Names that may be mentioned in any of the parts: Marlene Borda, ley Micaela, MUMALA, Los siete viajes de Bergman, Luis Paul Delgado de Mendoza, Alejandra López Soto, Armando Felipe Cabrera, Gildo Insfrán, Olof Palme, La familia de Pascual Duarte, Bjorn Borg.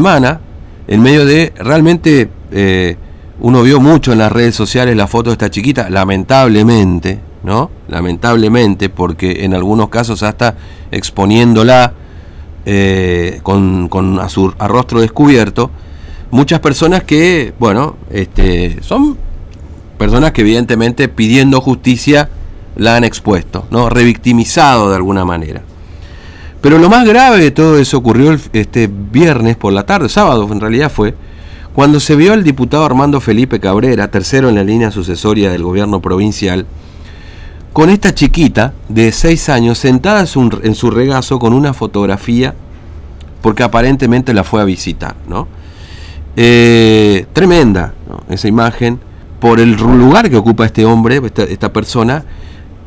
Semana, en medio de, realmente uno vio mucho en las redes sociales la foto de esta chiquita, lamentablemente, ¿no? Lamentablemente, porque en algunos casos hasta exponiéndola con a rostro descubierto, muchas personas que, bueno, son personas que evidentemente pidiendo justicia la han expuesto, ¿no? Revictimizado de alguna manera. Pero lo más grave de todo eso ocurrió este viernes por la tarde, sábado en realidad fue, cuando se vio al diputado Armando Felipe Cabrera, tercero en la línea sucesoria del gobierno provincial, con esta chiquita de 6 años sentada en su regazo con una fotografía, porque aparentemente la fue a visitar, ¿no? Tremenda, ¿no? Esa imagen, por el lugar que ocupa este hombre, esta persona,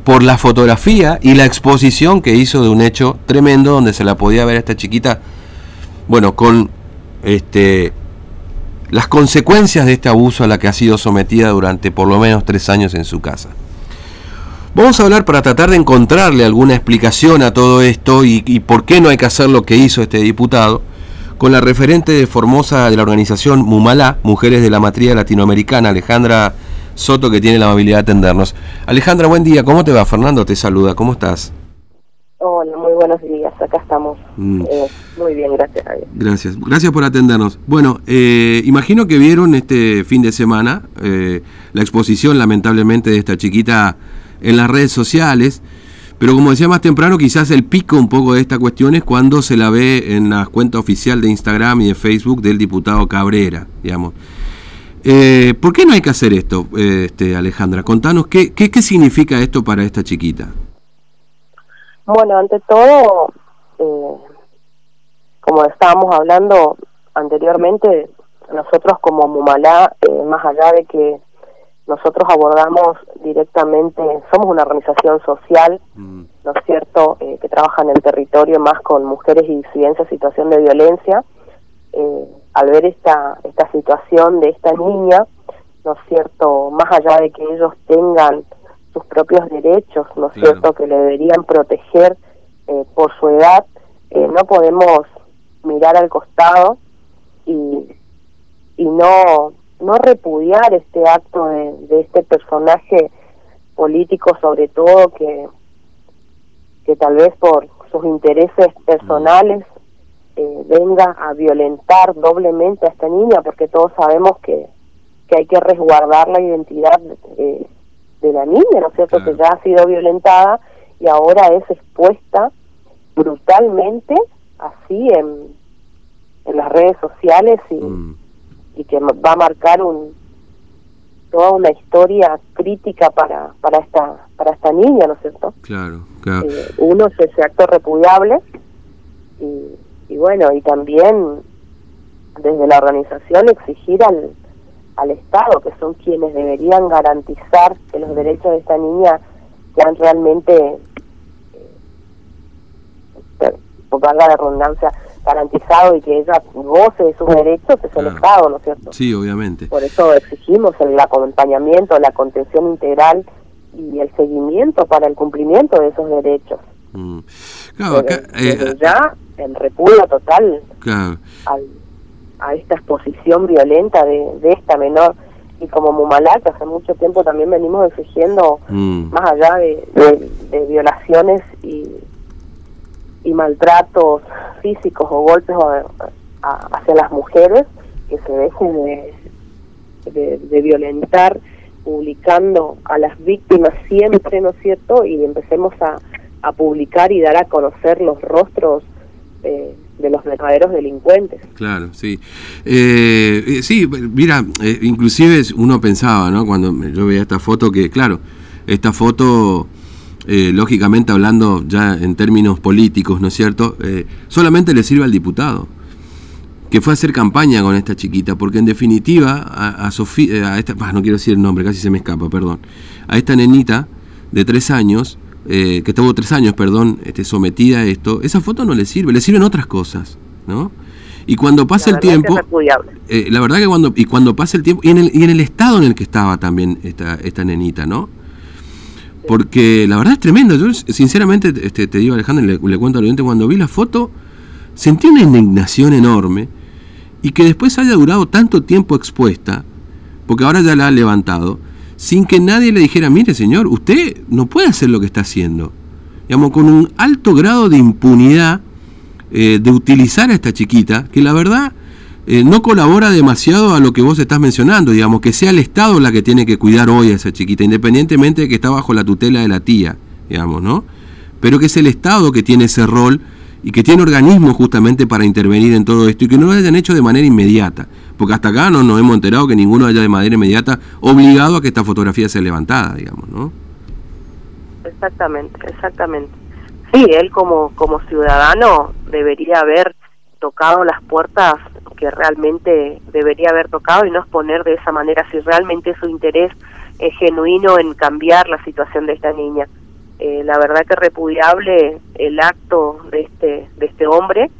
por la fotografía y la exposición que hizo de un hecho tremendo donde se la podía ver a esta chiquita, bueno, con las consecuencias de este abuso a la que ha sido sometida durante por lo menos 3 años en su casa. Vamos a hablar para tratar de encontrarle alguna explicación a todo esto y por qué no hay que hacer lo que hizo este diputado, con la referente de Formosa de la organización MUMALA, Mujeres de la Matriz Latinoamericana, Alejandra Soto, que tiene la amabilidad de atendernos. Alejandra, buen día, ¿cómo te va? Fernando te saluda, ¿cómo estás? Hola, muy buenos días, acá estamos. Muy bien, gracias a Dios. Gracias por atendernos. Bueno, imagino que vieron este fin de semana la exposición, lamentablemente, de esta chiquita en las redes sociales, pero como decía más temprano, quizás el pico un poco de esta cuestión es cuando se la ve en la cuenta oficial de Instagram y de Facebook del diputado Cabrera, digamos. ¿Por qué no hay que hacer esto, Alejandra? Contanos, ¿qué significa esto para esta chiquita? Bueno, ante todo, como estábamos hablando anteriormente, nosotros como MUMALA, más allá de que nosotros abordamos directamente, somos una organización social, ¿no es cierto?, que trabaja en el territorio más con mujeres y disidencias en situación de violencia. Al ver esta situación de esta niña, ¿no es cierto?, más allá de que ellos tengan sus propios derechos, ¿no es cierto?, que le deberían proteger por su edad, no podemos mirar al costado y no repudiar este acto de este personaje político, sobre todo, que tal vez por sus intereses personales venga a violentar doblemente a esta niña, porque todos sabemos que hay que resguardar la identidad de la niña, ¿no es cierto? Claro. Que ya ha sido violentada y ahora es expuesta brutalmente así en las redes sociales y que va a marcar toda una historia crítica para esta niña, ¿no es cierto? Claro. Uno es ese acto repudiable y bueno, y también desde la organización exigir al Estado, que son quienes deberían garantizar que los derechos de esta niña sean realmente, por valga la redundancia, garantizados y que ella goce de sus derechos, que es el Estado, ¿no es cierto? Sí, obviamente. Por eso exigimos el acompañamiento, la contención integral y el seguimiento para el cumplimiento de esos derechos. Claro, desde ya el repudio total a esta exposición violenta de esta menor, y como MUMALA hace mucho tiempo también venimos exigiendo, más allá de violaciones y maltratos físicos o golpes hacia las mujeres, que se dejen de violentar publicando a las víctimas siempre, ¿no es cierto?, y empecemos a publicar y dar a conocer los rostros de los verdaderos delincuentes. Claro, sí. Sí, mira, inclusive uno pensaba, ¿no?, cuando yo veía esta foto, que claro, esta foto, lógicamente hablando ya en términos políticos, ¿no es cierto?, solamente le sirve al diputado, que fue a hacer campaña con esta chiquita, porque en definitiva a Sofía, a esta, no quiero decir el nombre, casi se me escapa, perdón, a esta nenita de 3 años, que estuvo 3 años, perdón, sometida a esto, esa foto no le sirve, le sirven otras cosas, ¿no? Y cuando pasa el tiempo, la verdad que cuando pasa el tiempo, y en el estado en el que estaba también esta nenita, ¿no? Porque la verdad es tremendo. Yo sinceramente te digo, Alejandro, le cuento al oyente, cuando vi la foto sentí una indignación enorme y que después haya durado tanto tiempo expuesta, porque ahora ya la ha levantado, sin que nadie le dijera, mire señor, usted no puede hacer lo que está haciendo. Digamos, con un alto grado de impunidad de utilizar a esta chiquita, que la verdad no colabora demasiado a lo que vos estás mencionando, digamos, que sea el Estado la que tiene que cuidar hoy a esa chiquita, independientemente de que está bajo la tutela de la tía, digamos, ¿no? Pero que es el Estado que tiene ese rol y que tiene organismos justamente para intervenir en todo esto y que no lo hayan hecho de manera inmediata, porque hasta acá no nos hemos enterado que ninguno haya de manera inmediata obligado a que esta fotografía sea levantada, digamos, ¿no? Exactamente, exactamente. Sí, él como ciudadano debería haber tocado las puertas que realmente debería haber tocado y no exponer de esa manera si realmente su interés es genuino en cambiar la situación de esta niña. La verdad que repudiable el acto de este hombre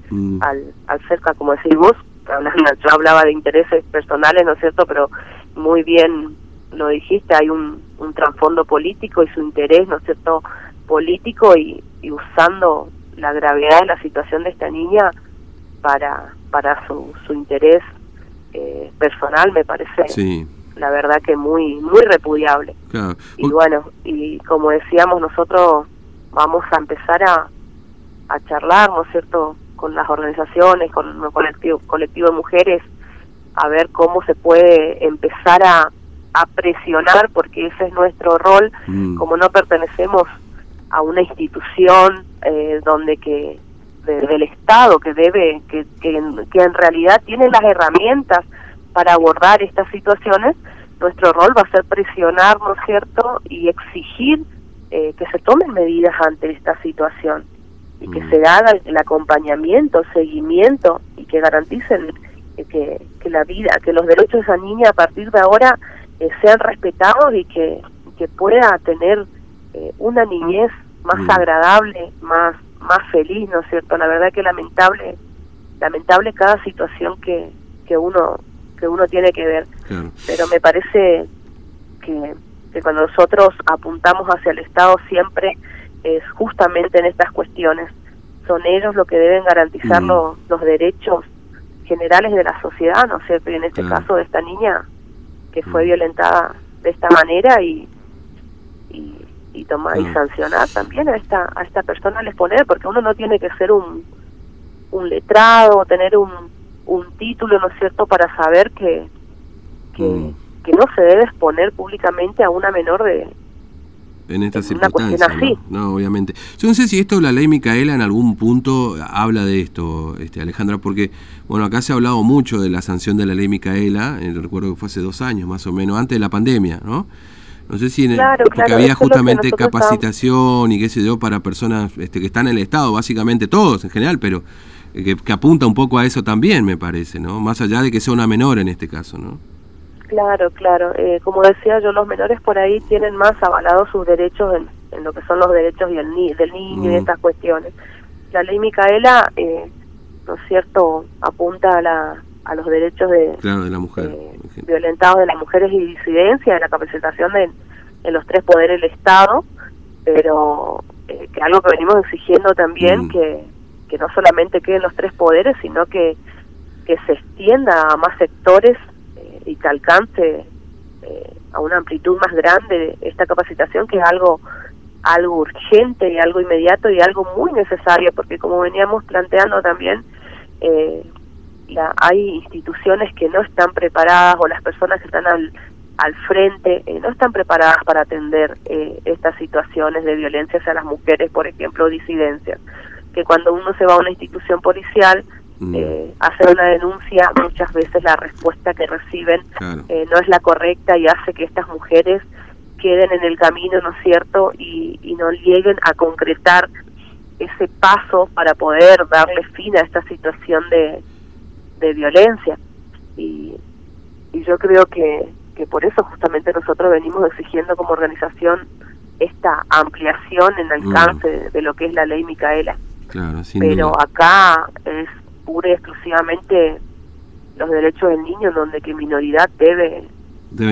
al cerca, como decís vos, yo hablaba de intereses personales, ¿no es cierto? Pero muy bien lo dijiste, hay un trasfondo político y su interés, ¿no es cierto?, político y usando la gravedad de la situación de esta niña para su interés personal, me parece. Sí. La verdad que muy muy repudiable. Claro. Y bueno, y como decíamos, nosotros vamos a empezar a charlar, ¿no es cierto?, con las organizaciones, con el colectivo de mujeres, a ver cómo se puede empezar a presionar, porque ese es nuestro rol, como no pertenecemos a una institución donde que del Estado que debe que en realidad tiene las herramientas para abordar estas situaciones, nuestro rol va a ser presionar, ¿no es cierto?, y exigir que se tomen medidas ante esta situación y que se haga el acompañamiento, el seguimiento y que garanticen que la vida, que los derechos de esa niña a partir de ahora sean respetados y que pueda tener una niñez más agradable, más feliz, ¿no es cierto? La verdad que lamentable cada situación que uno tiene que ver. Claro. Pero me parece que cuando nosotros apuntamos hacia el Estado siempre es justamente en estas cuestiones. Son ellos los que deben garantizar los derechos generales de la sociedad, ¿no es cierto? Y en este caso de esta niña que fue violentada de esta manera y tomar y sancionar también a esta persona al exponer, porque uno no tiene que ser un letrado, tener un título, ¿no es cierto?, para saber que no se debe exponer públicamente a una menor en estas circunstancias, una cuestión así. No, obviamente. Yo no sé si esto, la ley Micaela en algún punto habla de esto, Alejandra, porque bueno, acá se ha hablado mucho de la sanción de la ley Micaela, recuerdo que fue hace 2 años más o menos, antes de la pandemia, ¿no? No sé si porque había justamente capacitación y qué sé yo para personas que están en el Estado, básicamente todos en general, pero que apunta un poco a eso también, me parece, ¿no? Más allá de que sea una menor en este caso, ¿no? Claro. Como decía yo, los menores por ahí tienen más avalados sus derechos en lo que son los derechos del niño y estas cuestiones. La ley Micaela, ¿no es cierto?, apunta a los derechos de la mujer, violentados, de las mujeres y disidencia, de la capacitación en los 3 poderes del Estado, pero que algo que venimos exigiendo también, que no solamente queden los 3 poderes, sino que se extienda a más sectores y que alcance a una amplitud más grande esta capacitación, que es algo urgente y algo inmediato y algo muy necesario, porque como veníamos planteando también, hay instituciones que no están preparadas o las personas que están al frente no están preparadas para atender estas situaciones de violencia hacia las mujeres, por ejemplo, disidencias. Que cuando uno se va a una institución policial, hace una denuncia, muchas veces la respuesta que reciben no es la correcta y hace que estas mujeres queden en el camino, ¿no es cierto?, y no lleguen a concretar ese paso para poder darle fin a esta situación de violencia, y yo creo que por eso justamente nosotros venimos exigiendo como organización esta ampliación en alcance de lo que es la ley Micaela. Claro, pero duda. Acá es pura y exclusivamente los derechos del niño, donde que minoridad debe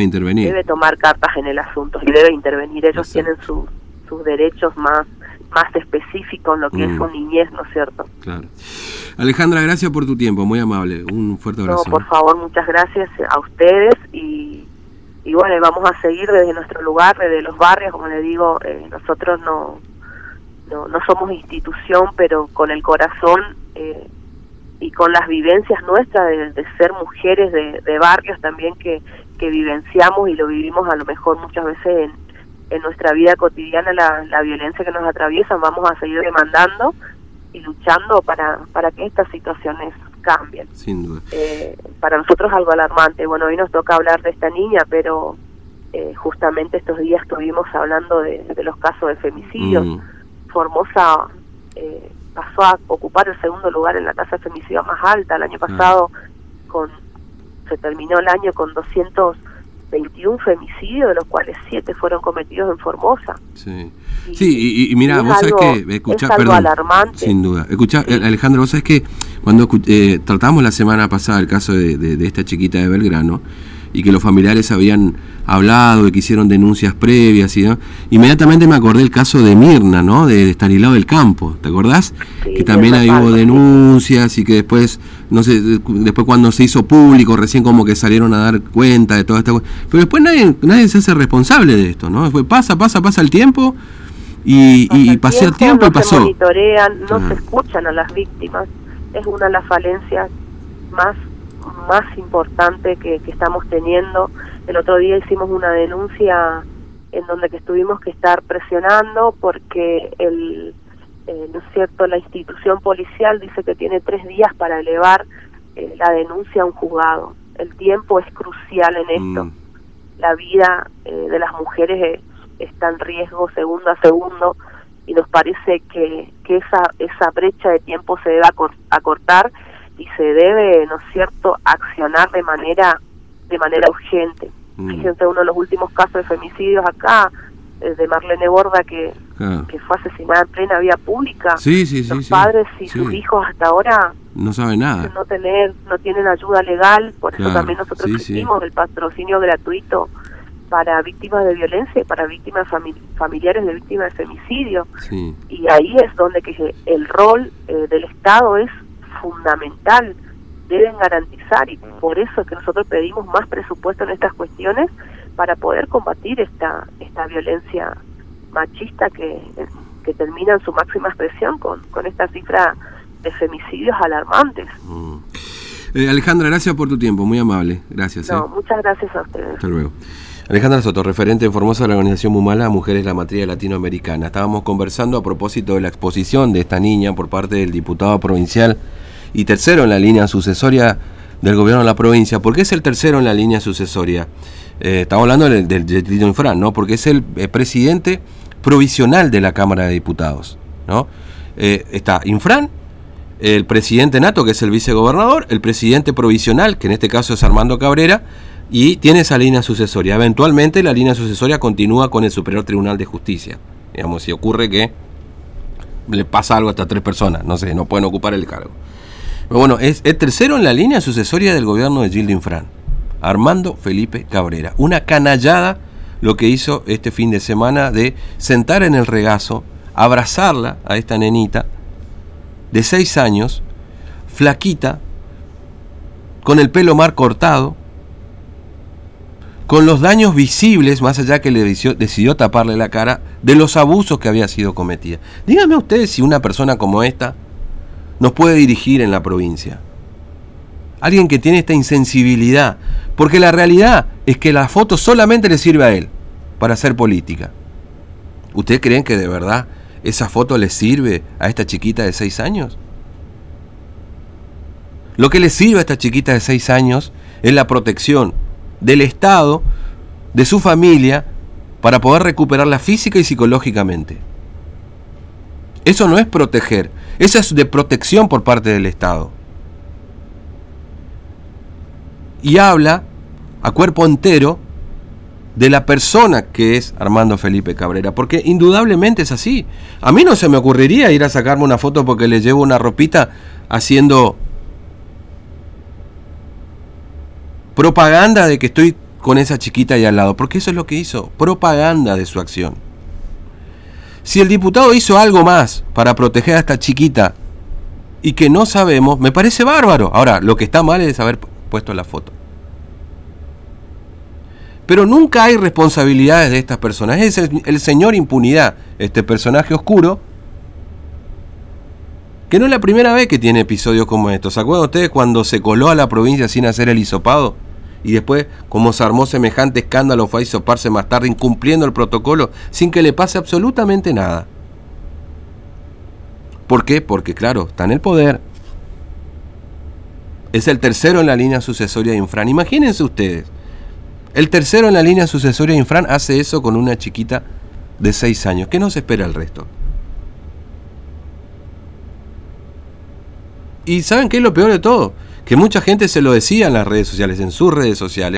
intervenir, debe tomar cartas en el asunto y debe intervenir. Ellos tienen sus derechos más más específico en lo que es su niñez, ¿no es cierto? Claro. Alejandra, gracias por tu tiempo, muy amable, un fuerte abrazo. No, por favor, muchas gracias a ustedes y bueno, vamos a seguir desde nuestro lugar, desde los barrios, como le digo, nosotros no somos institución, pero con el corazón y con las vivencias nuestras de ser mujeres de barrios también que vivenciamos y lo vivimos a lo mejor muchas veces en nuestra vida cotidiana, la violencia que nos atraviesa, vamos a seguir demandando y luchando para que estas situaciones cambien. Sin duda. Para nosotros algo alarmante. Bueno, hoy nos toca hablar de esta niña, pero justamente estos días estuvimos hablando de los casos de femicidios. Formosa pasó a ocupar el segundo lugar en la tasa de femicidios más alta. El año pasado se terminó el año con 221 femicidios, de los cuales 7 fueron cometidos en Formosa. Sí, y mira, vos sabés que... es algo alarmante. Sin duda. Escuchá, sí. Alejandro, vos sabés que cuando tratamos la semana pasada el caso de esta chiquita de Belgrano, y que los familiares habían hablado y que hicieron denuncias previas, ¿sí, no? Inmediatamente me acordé el caso de Mirna, ¿no? De Estanislao del Campo, ¿te acordás? Sí, que también ahí hubo denuncias y que después, no sé, después cuando se hizo público, recién como que salieron a dar cuenta de toda esta cosa. Pero después nadie se hace responsable de esto, ¿no? Después pasa el tiempo y pasé el tiempo y pasó. No se monitorean, no se escuchan a las víctimas. Es una de las falencias más importante que estamos teniendo. El otro día hicimos una denuncia en donde que tuvimos que estar presionando porque no es cierto, la institución policial dice que tiene 3 días para elevar la denuncia a un juzgado. El tiempo es crucial en esto. La vida de las mujeres está en riesgo segundo a segundo y nos parece que esa brecha de tiempo se debe acortar y se debe, ¿no es cierto?, accionar de manera urgente. Fíjense, uno de los últimos casos de femicidios acá, de Marlene Borda, que fue asesinada en plena vía pública. Los padres y sus hijos hasta ahora no saben nada. No tienen ayuda legal, por eso también nosotros exigimos el patrocinio gratuito para víctimas de violencia y para víctimas familiares de víctimas de femicidio. Y ahí es donde que el rol del Estado es fundamental, deben garantizar, y por eso es que nosotros pedimos más presupuesto en estas cuestiones para poder combatir esta violencia machista que termina en su máxima expresión con esta cifra de femicidios alarmantes. Alejandra, gracias por tu tiempo, muy amable. Gracias. Muchas gracias a ustedes. Hasta luego. Alejandra Soto, referente en Formosa de la organización MUMALA, Mujeres la Matriz Latinoamericana. Estábamos conversando a propósito de la exposición de esta niña por parte del diputado provincial y tercero en la línea sucesoria del gobierno de la provincia. ¿Por qué es el tercero en la línea sucesoria? Estamos hablando del Gildo Insfrán, ¿no? Porque es el presidente provisional de la Cámara de Diputados, ¿no? Está Insfrán, el presidente nato, que es el vicegobernador, el presidente provisional, que en este caso es Armando Cabrera, y tiene esa línea sucesoria. Eventualmente la línea sucesoria continúa con el Superior Tribunal de Justicia. Digamos, si ocurre que le pasa algo hasta 3 personas, no sé, no pueden ocupar el cargo. Pero bueno, es tercero en la línea sucesoria del gobierno de Gildo Insfrán, Armando Felipe Cabrera. Una canallada lo que hizo este fin de semana de sentar en el regazo, abrazarla a esta nenita de 6 años, flaquita, con el pelo mal cortado, con los daños visibles, más allá que le decidió taparle la cara, de los abusos que había sido cometida. Díganme ustedes si una persona como esta nos puede dirigir en la provincia. Alguien que tiene esta insensibilidad, porque la realidad es que la foto solamente le sirve a él para hacer política. ¿Ustedes creen que de verdad esa foto le sirve a esta chiquita de 6 años? Lo que le sirve a esta chiquita de 6 años es la protección del Estado, de su familia, para poder recuperarla física y psicológicamente. Eso no es proteger, eso es de protección por parte del Estado. Y habla a cuerpo entero de la persona que es Armando Felipe Cabrera, porque indudablemente es así. A mí no se me ocurriría ir a sacarme una foto porque le llevo una ropita haciendo propaganda de que estoy con esa chiquita ahí al lado, porque eso es lo que hizo, propaganda de su acción. Si el diputado hizo algo más para proteger a esta chiquita y que no sabemos, me parece bárbaro. Ahora, lo que está mal es haber puesto la foto. Pero nunca hay responsabilidades de estas personas. Es el señor impunidad, este personaje oscuro, que no es la primera vez que tiene episodios como estos. ¿Se acuerdan ustedes cuando se coló a la provincia sin hacer el hisopado? Y después, como se armó semejante escándalo, fue a hisoparse más tarde, incumpliendo el protocolo, sin que le pase absolutamente nada. ¿Por qué? Porque, claro, está en el poder. Es el tercero en la línea sucesoria de Insfrán. Imagínense ustedes. El tercero en la línea sucesoria de Insfrán hace eso con una chiquita de 6 años. ¿Qué nos espera el resto? ¿Y saben qué es lo peor de todo? Que mucha gente se lo decía en las redes sociales, en sus redes sociales.